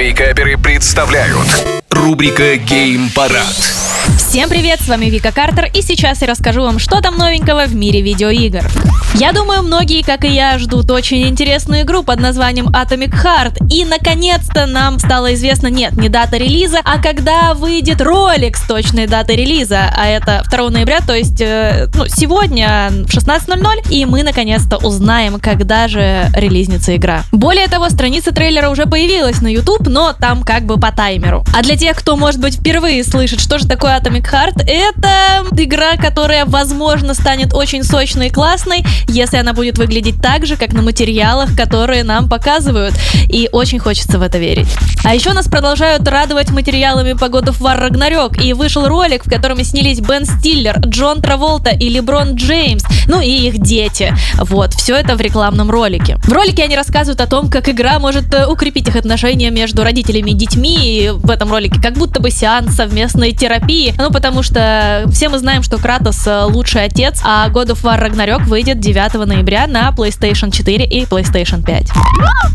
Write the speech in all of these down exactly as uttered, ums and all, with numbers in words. Бейкаперы представляют рубрика «Гейм-парад». Всем привет, с вами Вика Картер, и сейчас я расскажу вам, что там новенького в мире видеоигр. Я думаю, многие, как и я, ждут очень интересную игру под названием Atomic Heart. И, наконец-то, нам стало известно, нет, не дата релиза, а когда выйдет ролик с точной датой релиза. А это второго ноября, то есть, э, ну, сегодня в шестнадцать ноль ноль, и мы, наконец-то, узнаем, когда же релизнится игра. Более того, страница трейлера уже появилась на YouTube, но там как бы по таймеру. А для тех, кто, может быть, впервые слышит, что же такое Atomic Heart, это игра, которая, возможно, станет очень сочной и классной, если она будет выглядеть так же, как на материалах, которые нам показывают. И очень хочется в это верить. А еще нас продолжают радовать материалами по God of War Ragnarok. И вышел ролик, в котором снялись Бен Стиллер, Джон Траволта и Леброн Джеймс. Ну и их дети. Вот, все это в рекламном ролике. В ролике они рассказывают о том, как игра может укрепить их отношения между родителями и детьми. И в этом ролике как будто бы сеанс совместной терапии. Ну, потому что все мы знаем, что Кратос лучший отец, а God of War Ragnarok выйдет девятого ноября на PlayStation четыре и PlayStation пять.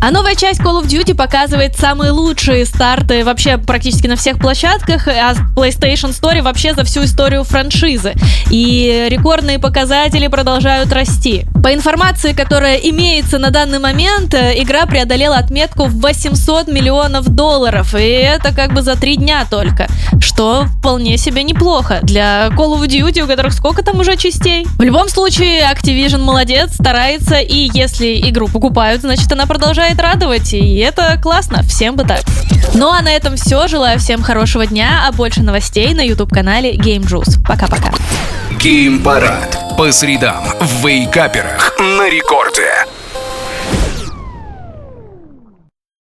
А новая часть Call of Duty показывает самые лучшие старты вообще практически на всех площадках, а PlayStation Store вообще за всю историю франшизы. И рекордные показатели продолжают расти. По информации, которая имеется на данный момент, игра преодолела отметку в восемьсот миллионов долларов. И это как бы за три дня только, что вполне себе неплохо для Call of Duty, у которых сколько там уже частей. В любом случае, Activision молодец, старается, и если игру покупают, значит, она продолжает радовать, и это классно, всем бы так. Ну а на этом все, желаю всем хорошего дня, а больше новостей на YouTube-канале Game Juice. Пока-пока. Гейм-парад по средам в Вейкаперах на рекорде.